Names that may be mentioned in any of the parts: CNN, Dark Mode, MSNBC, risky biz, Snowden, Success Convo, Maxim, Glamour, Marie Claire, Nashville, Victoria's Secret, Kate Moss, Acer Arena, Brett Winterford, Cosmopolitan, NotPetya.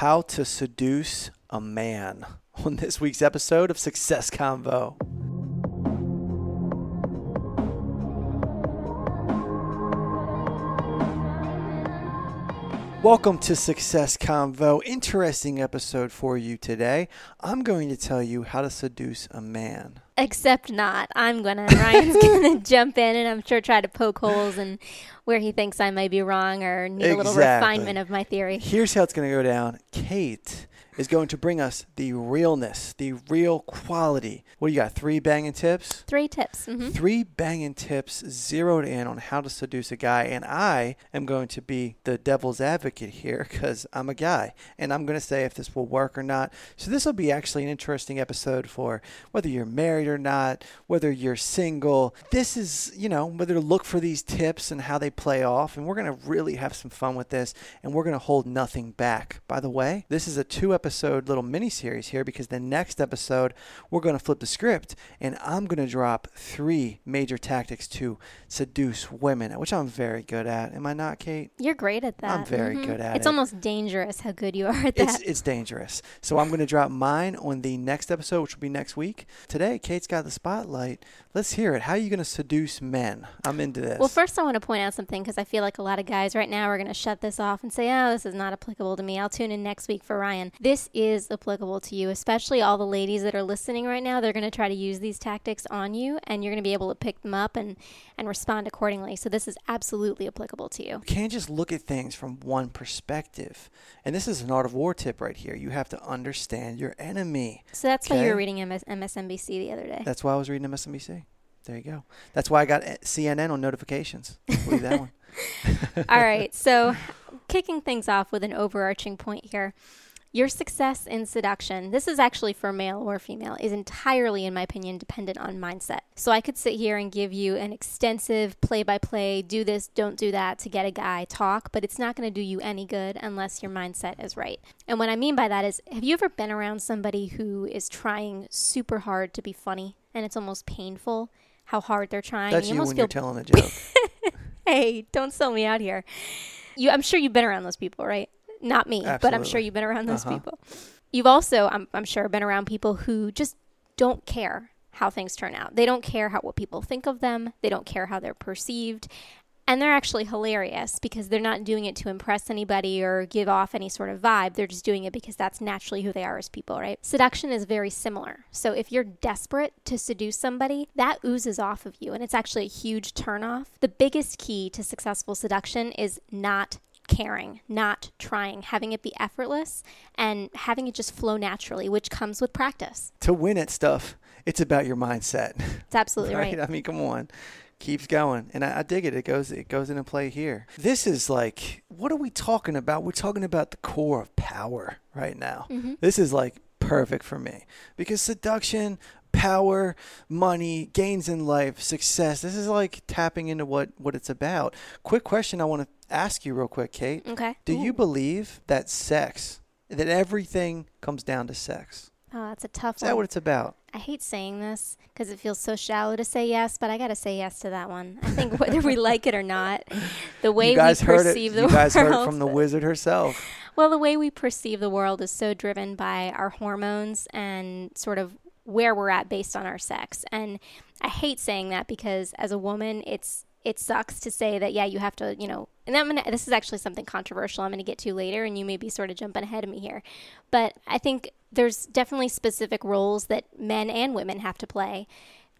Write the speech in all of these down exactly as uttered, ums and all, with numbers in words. how to seduce a man on this week's episode of Success Convo. Welcome to Success Convo. Interesting episode for you today. I'm going to tell you how to seduce a man. Except not. I'm going to. Ryan's going to jump in and I'm sure try to poke holes in where he thinks I may be wrong or need exactly. a little refinement of my theory. Here's how it's going to go down. Kate is going to bring us the realness, the real quality. What do you got? Three banging tips? Three tips. Mm-hmm. Three banging tips zeroed in on how to seduce a guy. And I am going to be the devil's advocate here because I'm a guy. And I'm going to say if this will work or not. So this will be actually an interesting episode for whether you're married or not, whether you're single. This is, you know, whether to look for these tips and how they play off. And we're going to really have some fun with this. And we're going to hold nothing back. By the way, this is a two-episode episode little mini series here because the next episode we're going to flip the script and I'm going to drop three major tactics to seduce women, which I'm very good at. Am I not, Kate? You're great at that. I'm very mm-hmm. good at it's it. It's almost dangerous how good you are at that. It's, it's dangerous. So I'm going to drop mine on the next episode, which will be next week. Today, Kate's got the spotlight. Let's hear it. How are you going to seduce men? I'm into this. Well, first I want to point out something because I feel like a lot of guys right now are going to shut this off and say, oh, this is not applicable to me. I'll tune in next week for Ryan. This This is applicable to you, especially all the ladies that are listening right now. They're going to try to use these tactics on you, and you're going to be able to pick them up and, and respond accordingly. So this is absolutely applicable to you. You can't just look at things from one perspective. And this is an art of war tip right here. You have to understand your enemy. So that's okay? Why you were reading M S N B C the other day. That's why I was reading M S N B C. There you go. That's why I got C N N on notifications. Leave that one. All right. So kicking things off with an overarching point here. Your success in seduction, this is actually for male or female, is entirely, in my opinion, dependent on mindset. So I could sit here and give you an extensive play-by-play, do this, don't do that to get a guy talk, but it's not going to do you any good unless your mindset is right. And what I mean by that is, have you ever been around somebody who is trying super hard to be funny and it's almost painful how hard they're trying? That's you, you when feel... you're telling a joke. Hey, don't sell me out here. You, I'm sure you've been around those people, right? Not me, Absolutely. But I'm sure you've been around those uh-huh. people. You've also, I'm, I'm sure, been around people who just don't care how things turn out. They don't care how what people think of them. They don't care how they're perceived. And they're actually hilarious because they're not doing it to impress anybody or give off any sort of vibe. They're just doing it because that's naturally who they are as people, right? Seduction is very similar. So if you're desperate to seduce somebody, that oozes off of you. And it's actually a huge turnoff. The biggest key to successful seduction is not caring, not trying, having it be effortless and having it just flow naturally, which comes with practice. To win at stuff, it's about your mindset. It's absolutely right? right. I mean, come on. Keeps going. And I, I dig it. It goes it goes into play here. This is like, what are we talking about? We're talking about the core of power right now. Mm-hmm. This is like perfect for me because seduction, power, money, gains in life, success. This is like tapping into what, what it's about. Quick question I want to ask you real quick, Kate. Okay. Do Ooh. you believe that sex, that everything comes down to sex? Oh, that's a tough one. Is that one. What it's about? I hate saying this because it feels so shallow to say yes, but I got to say yes to that one. I think whether we like it or not, the way we perceive the world. You guys heard it from the wizard herself. Well, the way we perceive the world is so driven by our hormones and sort of where we're at based on our sex. And I hate saying that because as a woman, it's it sucks to say that, yeah, you have to, you know, and I'm gonna, this is actually something controversial I'm going to get to later, and you may be sort of jumping ahead of me here. But I think there's definitely specific roles that men and women have to play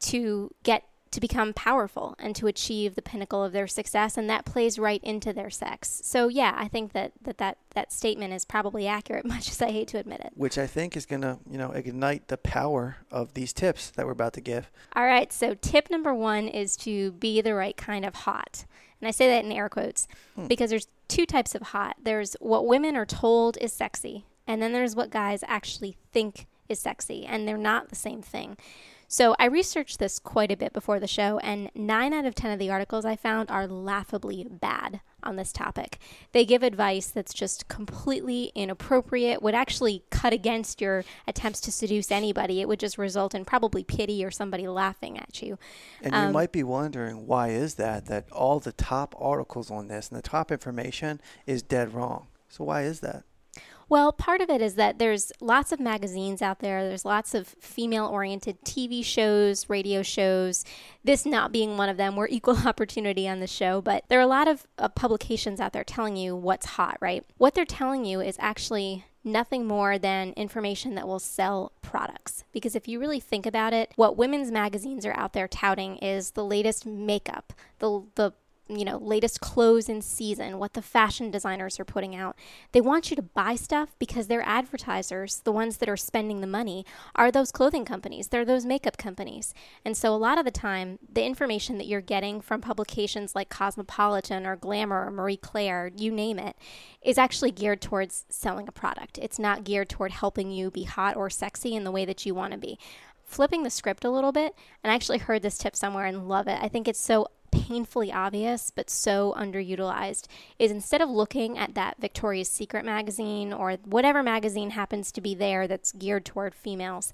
to get to become powerful and to achieve the pinnacle of their success, and that plays right into their sex. So yeah, I think that that, that, that statement is probably accurate, much as I hate to admit it. Which I think is going to, you know, ignite the power of these tips that we're about to give. All right, so tip number one is to be the right kind of hot. And I say that in air quotes hmm. because there's two types of hot. There's what women are told is sexy, and then there's what guys actually think is sexy, and they're not the same thing. So I researched this quite a bit before the show, and nine out of ten of the articles I found are laughably bad on this topic. They give advice that's just completely inappropriate, would actually cut against your attempts to seduce anybody. It would just result in probably pity or somebody laughing at you. And um, you might be wondering, why is that, that all the top articles on this and the top information is dead wrong? So why is that? Well, part of it is that there's lots of magazines out there. There's lots of female-oriented T V shows, radio shows, this not being one of them. We're equal opportunity on the show, but there are a lot of uh, publications out there telling you what's hot, right? What they're telling you is actually nothing more than information that will sell products. Because if you really think about it, what women's magazines are out there touting is the latest makeup, the the you know, latest clothes in season, what the fashion designers are putting out. They want you to buy stuff because their advertisers, the ones that are spending the money, are those clothing companies. They're those makeup companies. And so a lot of the time, the information that you're getting from publications like Cosmopolitan or Glamour or Marie Claire, you name it, is actually geared towards selling a product. It's not geared toward helping you be hot or sexy in the way that you want to be. Flipping the script a little bit, and I actually heard this tip somewhere and love it. I think it's so painfully obvious, but so underutilized, is instead of looking at that Victoria's Secret magazine or whatever magazine happens to be there that's geared toward females,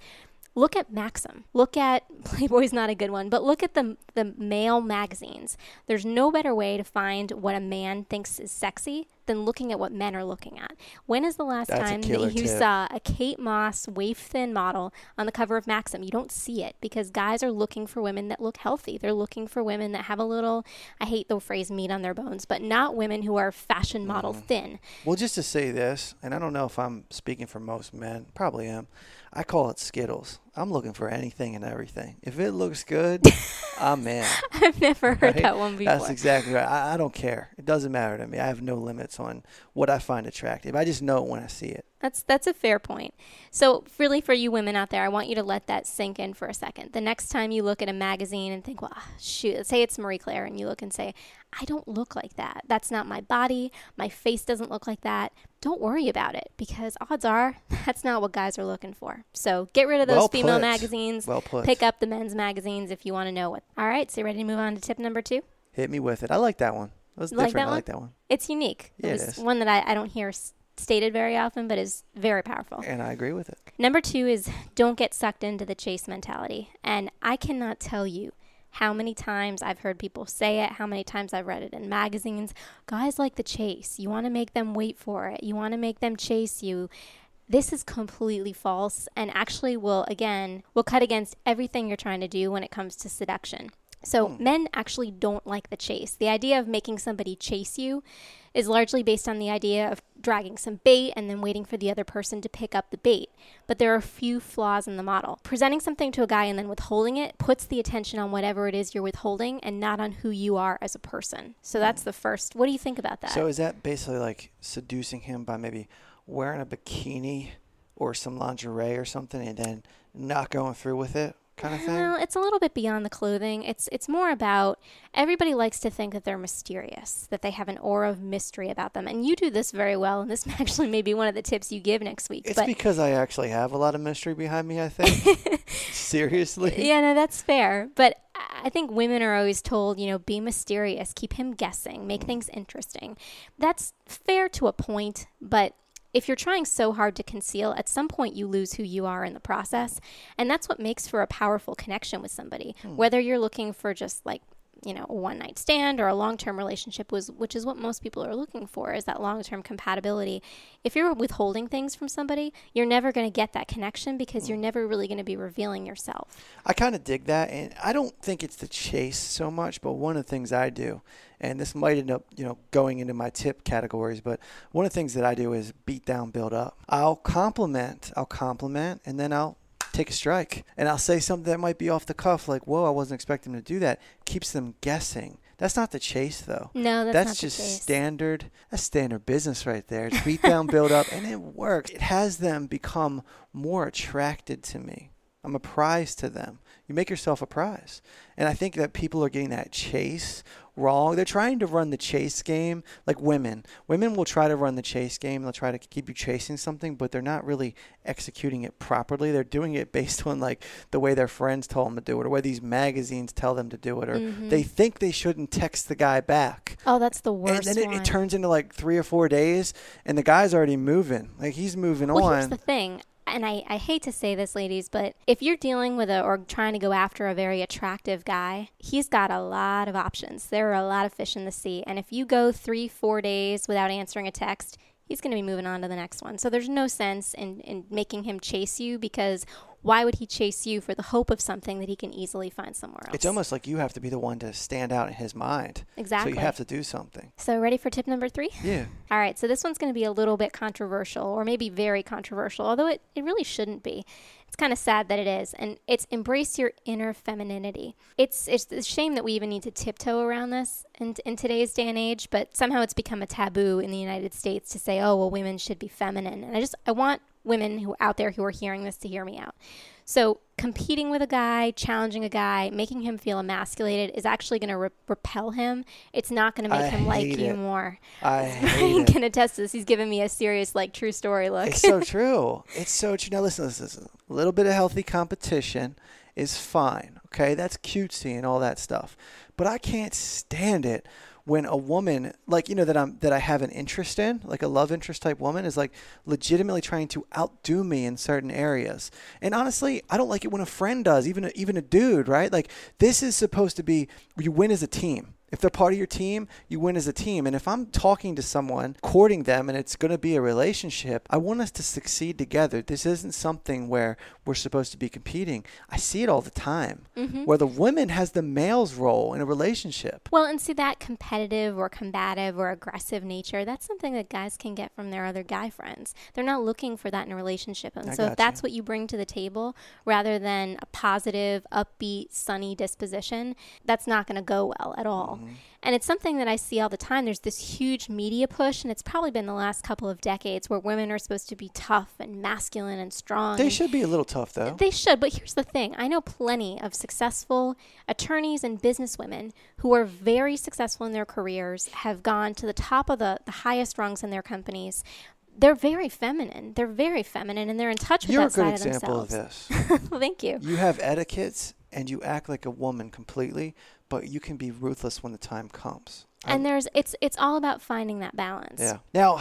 look at Maxim. Look at, Playboy's not a good one, but look at the the male magazines. There's no better way to find what a man thinks is sexy than looking at what men are looking at. When is the last That's time that you tip. saw a Kate Moss waif-thin model on the cover of Maxim? You don't see it because guys are looking for women that look healthy. They're looking for women that have a little, I hate the phrase meat on their bones, but not women who are fashion model mm. thin. Well, just to say this, and I don't know if I'm speaking for most men, probably am, I call it Skittles. I'm looking for anything and everything. If it looks good, I'm in. I've never heard right? that one before. That's exactly right. I, I don't care. It doesn't matter to me. I have no limits on what I find attractive. I just know it when I see it. That's that's a fair point. So really for you women out there, I want you to let that sink in for a second. The next time you look at a magazine and think, well, shoot, say it's Marie Claire and you look and say, I don't look like that. That's not my body. My face doesn't look like that. Don't worry about it because odds are that's not what guys are looking for. So get rid of those well female put. magazines. Well put. Pick up the men's magazines if you want to know what. All right. So you ready to move on to tip number two? Hit me with it. I like that one. It was you different. Like I like that one. It's unique. Yeah, it was it is. one that I, I don't hear stated very often, but is very powerful. And I agree with it. Number two is don't get sucked into the chase mentality. And I cannot tell you how many times I've heard people say it, how many times I've read it in magazines. Guys like the chase. You want to make them wait for it. You want to make them chase you. This is completely false and actually will, again, will cut against everything you're trying to do when it comes to seduction. So mm. men actually don't like the chase. The idea of making somebody chase you is largely based on the idea of dragging some bait and then waiting for the other person to pick up the bait. But there are a few flaws in the model. Presenting something to a guy and then withholding it puts the attention on whatever it is you're withholding and not on who you are as a person. So that's the first. What do you think about that? So is that basically like seducing him by maybe wearing a bikini or some lingerie or something and then not going through with it? Kind of thing? Well, it's a little bit beyond the clothing. It's it's more about everybody likes to think that they're mysterious, that they have an aura of mystery about them. And you do this very well, and this actually may be one of the tips you give next week. It's but because I actually have a lot of mystery behind me, I think. Seriously? Yeah, no, that's fair. But I think women are always told, you know, be mysterious, keep him guessing, make mm. things interesting. That's fair to a point, but if you're trying so hard to conceal, at some point you lose who you are in the process. And that's what makes for a powerful connection with somebody. Mm. Whether you're looking for just like, you know, a one-night stand or a long-term relationship, was, which is what most people are looking for, is that long-term compatibility. If you're withholding things from somebody, you're never going to get that connection because mm. you're never really going to be revealing yourself. I kind of dig that. And I don't think it's the chase so much, but one of the things I do, and this might end up, you know, going into my tip categories, but one of the things that I do is beat down, build up. I'll compliment, I'll compliment, and then I'll take a strike. And I'll say something that might be off the cuff, like, whoa, I wasn't expecting them to do that. Keeps them guessing. That's not the chase, though. No, that's, that's not just the chase. standard. That's standard business right there. It's beat down, build up, and it works. It has them become more attracted to me. I'm a prize to them. You make yourself a prize. And I think that people are getting that chase wrong. They're trying to run the chase game like women. Women will try to run the chase game. They'll try to keep you chasing something, but they're not really executing it properly. They're doing it based on like the way their friends told them to do it or where these magazines tell them to do it or mm-hmm. they think they shouldn't text the guy back. Oh, that's the worst And then it, it turns into like three or four days and the guy's already moving. Like he's moving well, on. Well, here's the thing. And I, I hate to say this, ladies, but if you're dealing with a or trying to go after a very attractive guy, he's got a lot of options. There are a lot of fish in the sea. And if you go three, four days without answering a text, he's going to be moving on to the next one. So there's no sense in, in making him chase you, because why would he chase you for the hope of something that he can easily find somewhere else? It's almost like you have to be the one to stand out in his mind. Exactly. So you have to do something. So ready for tip number three? Yeah. All right. So this one's going to be a little bit controversial, or maybe very controversial, although it, it really shouldn't be. It's kind of sad that it is. And it's embrace your inner femininity. It's it's a shame that we even need to tiptoe around this in, in today's day and age, but somehow it's become a taboo in the United States to say, oh, well, women should be feminine. And I just, I want women who out there who are hearing this to hear me out. So competing with a guy, challenging a guy, making him feel emasculated is actually going to re- repel him. It's not going to make I him like it. you more. I hate can attest to this. He's giving me a serious, like, true story look. It's so true. It's so true. Now, listen, listen, listen. A little bit of healthy competition is fine, okay? That's cutesy and all that stuff. But I can't stand it when a woman, like, you know, that I'm that I have an interest in, like a love interest type woman, is like legitimately trying to outdo me in certain areas. And honestly, I don't like it when a friend does, even a, even a dude, right? Like, this is supposed to be, you win as a team. If they're part of your team, you win as a team. And if I'm talking to someone, courting them, and it's going to be a relationship, I want us to succeed together. This isn't something where we're supposed to be competing. I see it all the time, mm-hmm. where the woman has the male's role in a relationship. Well, and see, that competitive or combative or aggressive nature, that's something that guys can get from their other guy friends. They're not looking for that in a relationship. And I so if that's you. what you bring to the table, rather than a positive, upbeat, sunny disposition, that's not going to go well at all. Mm-hmm. And it's something that I see all the time. There's this huge media push, and it's probably been the last couple of decades, where women are supposed to be tough and masculine and strong. They should be a little tough, though. They should, but here's the thing. I know plenty of successful attorneys and businesswomen who are very successful in their careers, have gone to the top of the, the highest rungs in their companies. They're very feminine. They're very feminine, and they're in touch with You're that side of themselves. You're a good example of this. Well, thank you. You have etiquettes, and you act like a woman completely, but you can be ruthless when the time comes. And I'm, there's it's it's all about finding that balance. Yeah. Now,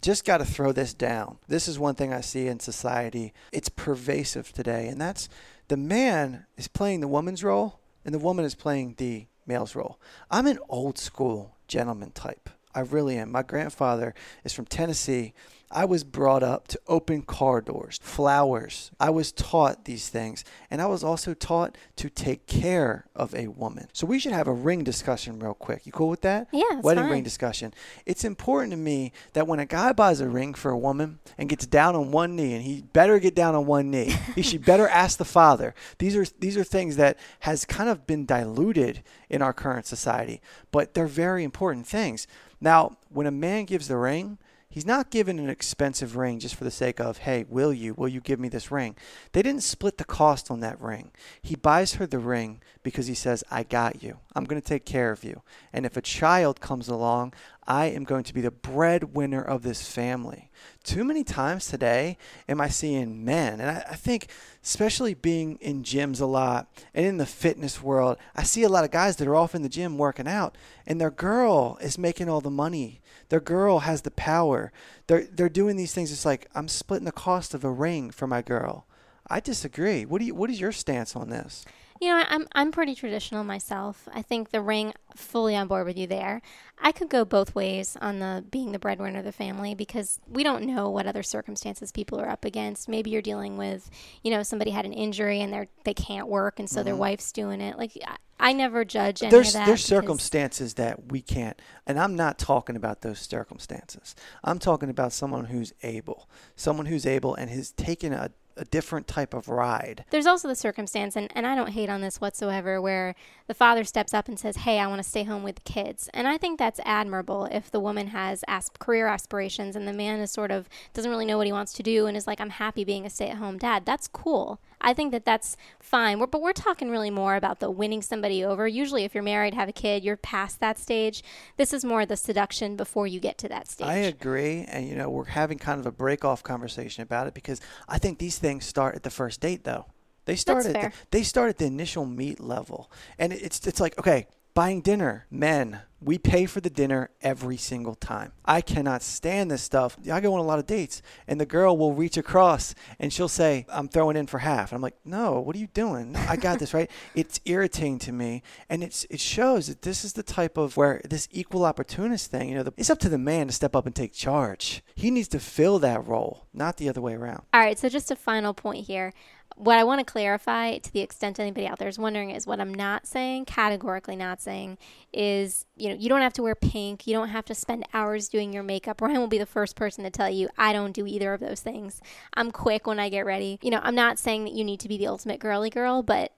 just got to throw this down. This is one thing I see in society. It's pervasive today, and that's the man is playing the woman's role, and the woman is playing the male's role. I'm an old school gentleman type. I really am. My grandfather is from Tennessee. I was brought up to open car doors, flowers. I was taught these things. And I was also taught to take care of a woman. So we should have a ring discussion real quick. You cool with that? Yeah, that's Wedding fine. ring discussion. It's important to me that when a guy buys a ring for a woman and gets down on one knee, and he better get down on one knee, he should better ask the father. These are these are things that has kind of been diluted in our current society, but they're very important things. Now, when a man gives the ring, he's not given an expensive ring just for the sake of, hey, will you, will you give me this ring? They didn't split the cost on that ring. He buys her the ring because he says, I got you. I'm going to take care of you. And if a child comes along, I am going to be the breadwinner of this family. Too many times today am I seeing men, and I, I think especially being in gyms a lot and in the fitness world, I see a lot of guys that are off in the gym working out, and their girl is making all the money. Their girl has the power. They're, they're doing these things. It's like, I'm splitting the cost of a ring for my girl. I disagree. What do you, what is your stance on this? You know, I'm I'm pretty traditional myself. I think the ring, fully on board with you there. I could go both ways on the being the breadwinner of the family, because we don't know what other circumstances people are up against. Maybe you're dealing with, you know, somebody had an injury and they're they can't work, and so mm-hmm. their wife's doing it. Like, I, I never judge any there's, of that. There's circumstances that we can't, and I'm not talking about those circumstances. I'm talking about someone who's able, someone who's able and has taken a a different type of ride. There's also the circumstance, and, and I don't hate on this whatsoever, where the father steps up and says, hey, I want to stay home with the kids. And I think that's admirable if the woman has asp- career aspirations and the man is sort of doesn't really know what he wants to do and is like, I'm happy being a stay-at-home dad. That's cool. I think that that's fine. We're, but we're talking really more about the winning somebody over. Usually if you're married, have a kid, you're past that stage. This is more the seduction before you get to that stage. I agree. And, you know, we're having kind of a break-off conversation about it, because I think these things start at the first date, though. They start at the, they start at the initial meet level. And it's it's like, okay, buying dinner, men – We pay for the dinner every single time. I cannot stand this stuff. I go on a lot of dates, and the girl will reach across, and she'll say, I'm throwing in for half. And I'm like, no, what are you doing? I got this, right? It's irritating to me, and it's it shows that this is the type of where this equal opportunist thing, you know, the, it's up to the man to step up and take charge. He needs to fill that role, not the other way around. All right, so just a final point here. What I want to clarify, to the extent anybody out there is wondering, is what I'm not saying, categorically not saying, is, you know, you don't have to wear pink. You don't have to spend hours doing your makeup. Ryan will be the first person to tell you, I don't do either of those things. I'm quick when I get ready. You know, I'm not saying that you need to be the ultimate girly girl, but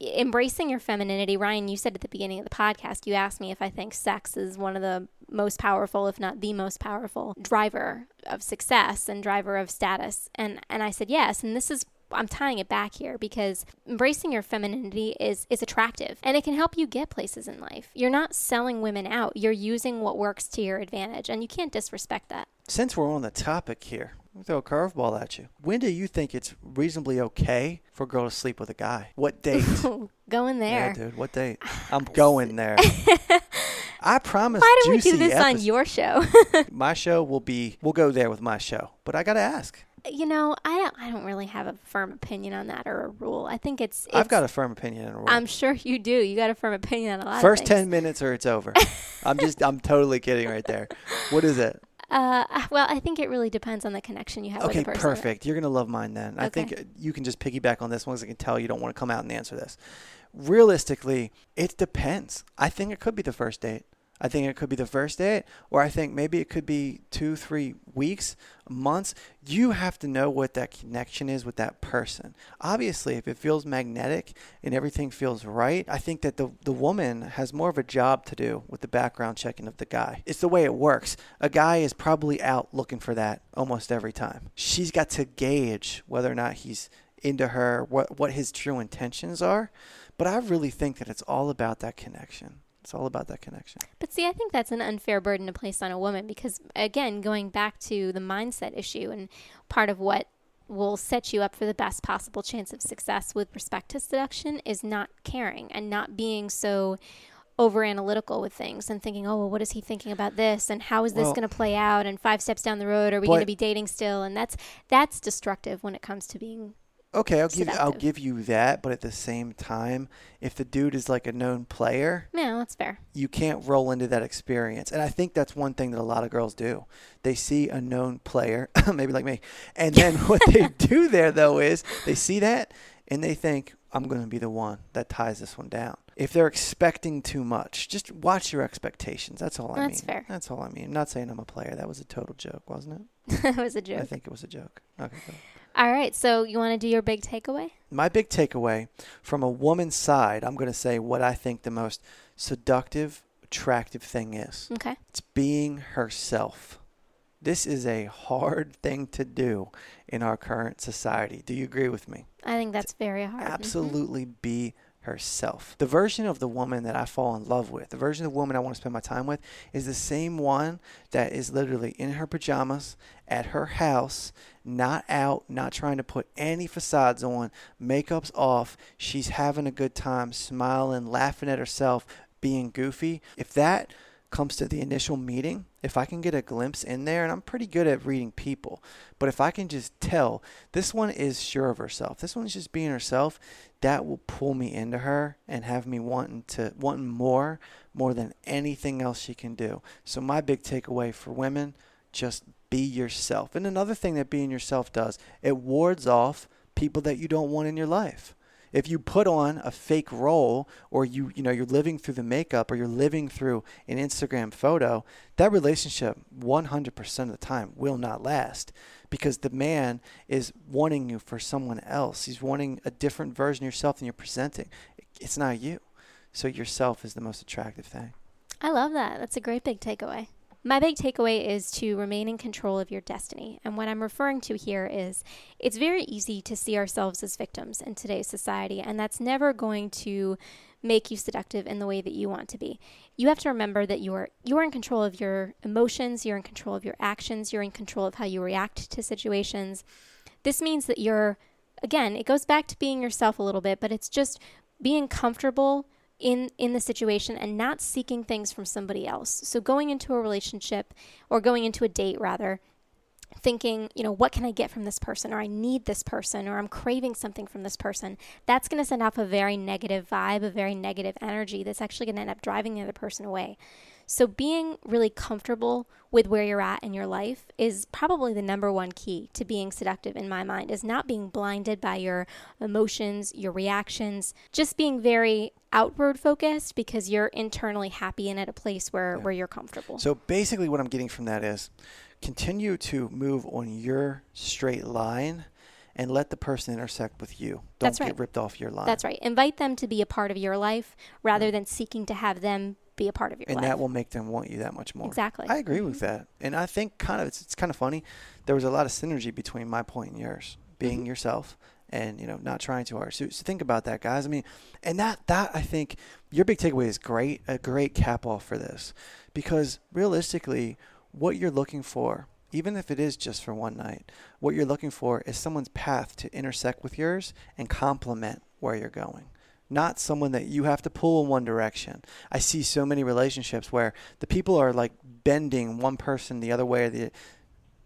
embracing your femininity. Ryan, you said at the beginning of the podcast, you asked me if I think sex is one of the most powerful, if not the most powerful, driver of success and driver of status. And, and I said yes. And this is, I'm tying it back here, because embracing your femininity is is attractive, and it can help you get places in life. You're not selling women out. You're using what works to your advantage, and you can't disrespect that. Since we're on the topic here, I'll throw a curveball at you. When do you think it's reasonably okay for a girl to sleep with a guy? What date? Going there. Yeah, dude. What date? I'm going there. I promise. Why do we do this episode on your show? My show will be, we'll go there with my show, but I got to ask. You know, I don't. I don't really have a firm opinion on that or a rule. I think it's. it's I've got a firm opinion on a rule. I'm sure you do. You got a firm opinion on a lot. First of things. ten minutes, or it's over. I'm just. I'm totally kidding right there. What is it? Uh, well, I think it really depends on the connection you have okay, with the person. Okay, perfect. You're gonna love mine then. Okay. I think you can just piggyback on this one, because I can tell you don't want to come out and answer this. Realistically, it depends. I think it could be the first date. I think it could be the first date, or I think maybe it could be two, three weeks, months. You have to know what that connection is with that person. Obviously, if it feels magnetic and everything feels right, I think that the, the woman has more of a job to do with the background checking of the guy. It's the way it works. A guy is probably out looking for that almost every time. She's got to gauge whether or not he's into her, what, what his true intentions are. But I really think that it's all about that connection. It's all about that connection. But see, I think that's an unfair burden to place on a woman, because, again, going back to the mindset issue and part of what will set you up for the best possible chance of success with respect to seduction is not caring and not being so over analytical with things and thinking, oh, well, what is he thinking about this, and how is this well, going to play out, and five steps down the road, are we going to be dating still? And that's that's destructive when it comes to being Okay, I'll give, I'll give you that, but at the same time, if the dude is like a known player, yeah, that's fair. You can't roll into that experience. And I think that's one thing that a lot of girls do. They see a known player, maybe like me, and then what they do there, though, is they see that, and they think, I'm going to be the one that ties this one down. If they're expecting too much, just watch your expectations. That's all I mean. That's fair. That's all I mean. I'm not saying I'm a player. That was a total joke, wasn't it? That was a joke. I think it was a joke. Okay, go. All right, so you want to do your big takeaway? My big takeaway from a woman's side, I'm going to say what I think the most seductive, attractive thing is. Okay. It's being herself. This is a hard thing to do in our current society. Do you agree with me? I think that's very hard. Absolutely mm-hmm. be herself. The version of the woman that I fall in love with, the version of the woman I want to spend my time with, is the same one that is literally in her pajamas at her house, not out, not trying to put any facades on, makeup's off. She's having a good time, smiling, laughing at herself, being goofy. If that comes to the initial meeting, if I can get a glimpse in there, and I'm pretty good at reading people, but if I can just tell this one is sure of herself, this one's just being herself, that will pull me into her and have me wanting to wanting more more than anything else she can do. So my big takeaway for women, just be yourself. And another thing that being yourself does, it wards off people that you don't want in your life. If you put on a fake role, or you you know you're living through the makeup, or you're living through an Instagram photo, that relationship one hundred percent of the time will not last, because the man is wanting you for someone else. He's wanting a different version of yourself than you're presenting. It's not you. So yourself is the most attractive thing. I love that. That's a great big takeaway. My big takeaway is to remain in control of your destiny. And what I'm referring to here is, it's very easy to see ourselves as victims in today's society, and that's never going to make you seductive in the way that you want to be. You have to remember that you're you're in control of your emotions, you're in control of your actions, you're in control of how you react to situations. This means that you're, again, it goes back to being yourself a little bit, but it's just being comfortable in, in the situation and not seeking things from somebody else. So going into a relationship, or going into a date rather, thinking, you know, what can I get from this person, or I need this person, or I'm craving something from this person, that's going to send off a very negative vibe, a very negative energy that's actually going to end up driving the other person away. So being really comfortable with where you're at in your life is probably the number one key to being seductive in my mind, is not being blinded by your emotions, your reactions, just being very outward focused because you're internally happy and at a place where, yeah. where you're comfortable. So basically what I'm getting from that is continue to move on your straight line and let the person intersect with you. Don't That's right. get ripped off your line. That's right. Invite them to be a part of your life rather right. than seeking to have them be a part of your and life. And that will make them want you that much more. Exactly. I agree mm-hmm. with that. And I think kind of, it's, it's kind of funny. There was a lot of synergy between my point and yours, being mm-hmm. yourself and, you know, not trying too hard. So, so think about that, guys. I mean, and that, that I think your big takeaway is great, a great cap off for this, because realistically, what you're looking for, even if it is just for one night, what you're looking for is someone's path to intersect with yours and complement where you're going, not someone that you have to pull in one direction. I see so many relationships where the people are like bending one person the other way, or the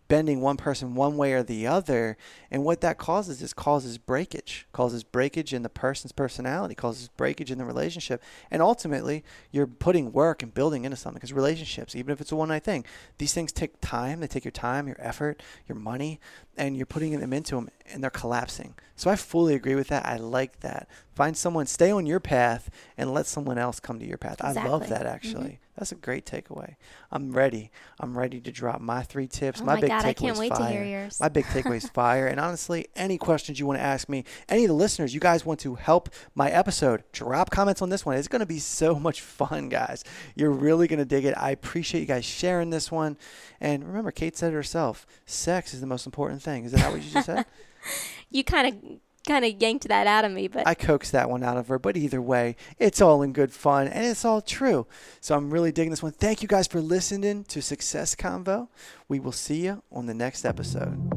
bending one person one way or the other. And what that causes is causes breakage, causes breakage in the person's personality, causes breakage in the relationship. And ultimately, you're putting work and building into something, because relationships, even if it's a one-night thing, these things take time. They take your time, your effort, your money, and you're putting them into them, and they're collapsing. So I fully agree with that. I like that. Find someone, stay on your path, and let someone else come to your path. Exactly. I love that, actually. Mm-hmm. That's a great takeaway. I'm ready. I'm ready to drop my three tips. Oh my, my big God, takeaway I can't wait is fire. To hear yours. My big takeaway is fire. And honestly, any questions you want to ask me, any of the listeners, you guys want to help my episode, drop comments on this one. It's going to be so much fun, guys. You're really going to dig it. I appreciate you guys sharing this one. And remember, Kate said it herself, sex is the most important thing. Is that not what you just said? You kind of... kind of yanked that out of me, but I coaxed that one out of her. But either way, it's all in good fun and it's all true. So I'm really digging this one. Thank you guys for listening to Success Convo. We will see you on the next episode.